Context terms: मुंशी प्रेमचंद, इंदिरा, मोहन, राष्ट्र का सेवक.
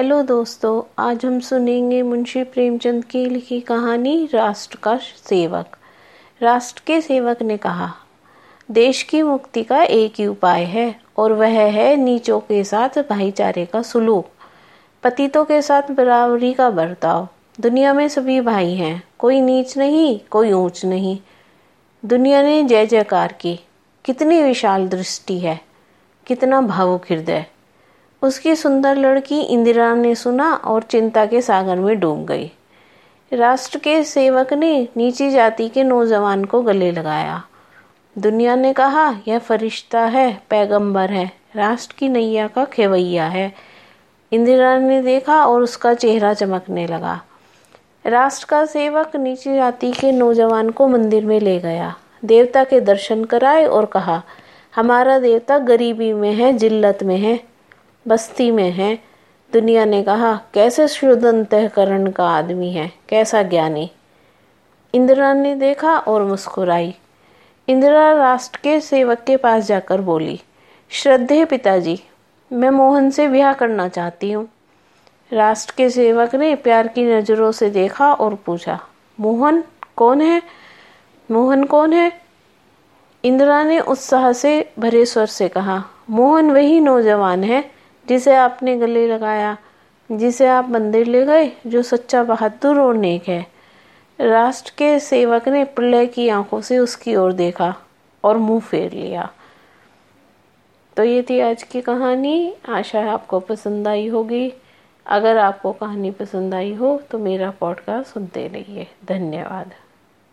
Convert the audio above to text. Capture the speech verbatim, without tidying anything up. Hello दोस्तों, आज हम सुनेंगे मुंशी प्रेमचंद की लिखी कहानी राष्ट्र का सेवक। राष्ट्र के सेवक ने कहा, देश की मुक्ति का एक ही उपाय है और वह है नीचों के साथ भाईचारे का सलूक, पतितों के साथ बराबरी का बर्ताव। दुनिया में सभी भाई हैं, कोई नीच नहीं, कोई ऊंच नहीं। दुनिया ने जय जयकार की। कितनी विशाल दृष्टि है, कितना भावुक हृदय। उसकी सुंदर लड़की इंदिरा ने सुना और चिंता के सागर में डूब गई। राष्ट्र के सेवक ने नीची जाति के नौजवान को गले लगाया। दुनिया ने कहा, यह फरिश्ता है, पैगंबर है, राष्ट्र की नैया का खेवैया है। इंदिरा ने देखा और उसका चेहरा चमकने लगा। राष्ट्र का सेवक नीची जाति के नौजवान को मंदिर में ले गया, देवता के दर्शन कराए और कहा, हमारा देवता गरीबी में है, जिल्लत में है, बस्ती में है। दुनिया ने कहा, कैसे शुद्ध अंतःकरण का आदमी है, कैसा ज्ञानी। इंदिरा ने देखा और मुस्कुराई। इंदिरा राष्ट्र के सेवक के पास जाकर बोली, श्रद्धेय पिताजी, मैं मोहन से ब्याह करना चाहती हूँ। राष्ट्र के सेवक ने प्यार की नज़रों से देखा और पूछा, मोहन कौन है, मोहन कौन है। इंदिरा ने उत्साह से भरे स्वर से कहा, मोहन वही नौजवान है जिसे आपने गले लगाया, जिसे आप मंदिर ले गए, जो सच्चा, बहादुर और नेक है। राष्ट्र के सेवक ने प्रलय की आंखों से उसकी ओर देखा और मुंह फेर लिया। तो ये थी आज की कहानी। आशा है आपको पसंद आई होगी। अगर आपको कहानी पसंद आई हो तो मेरा पॉडकास्ट सुनते रहिए। धन्यवाद।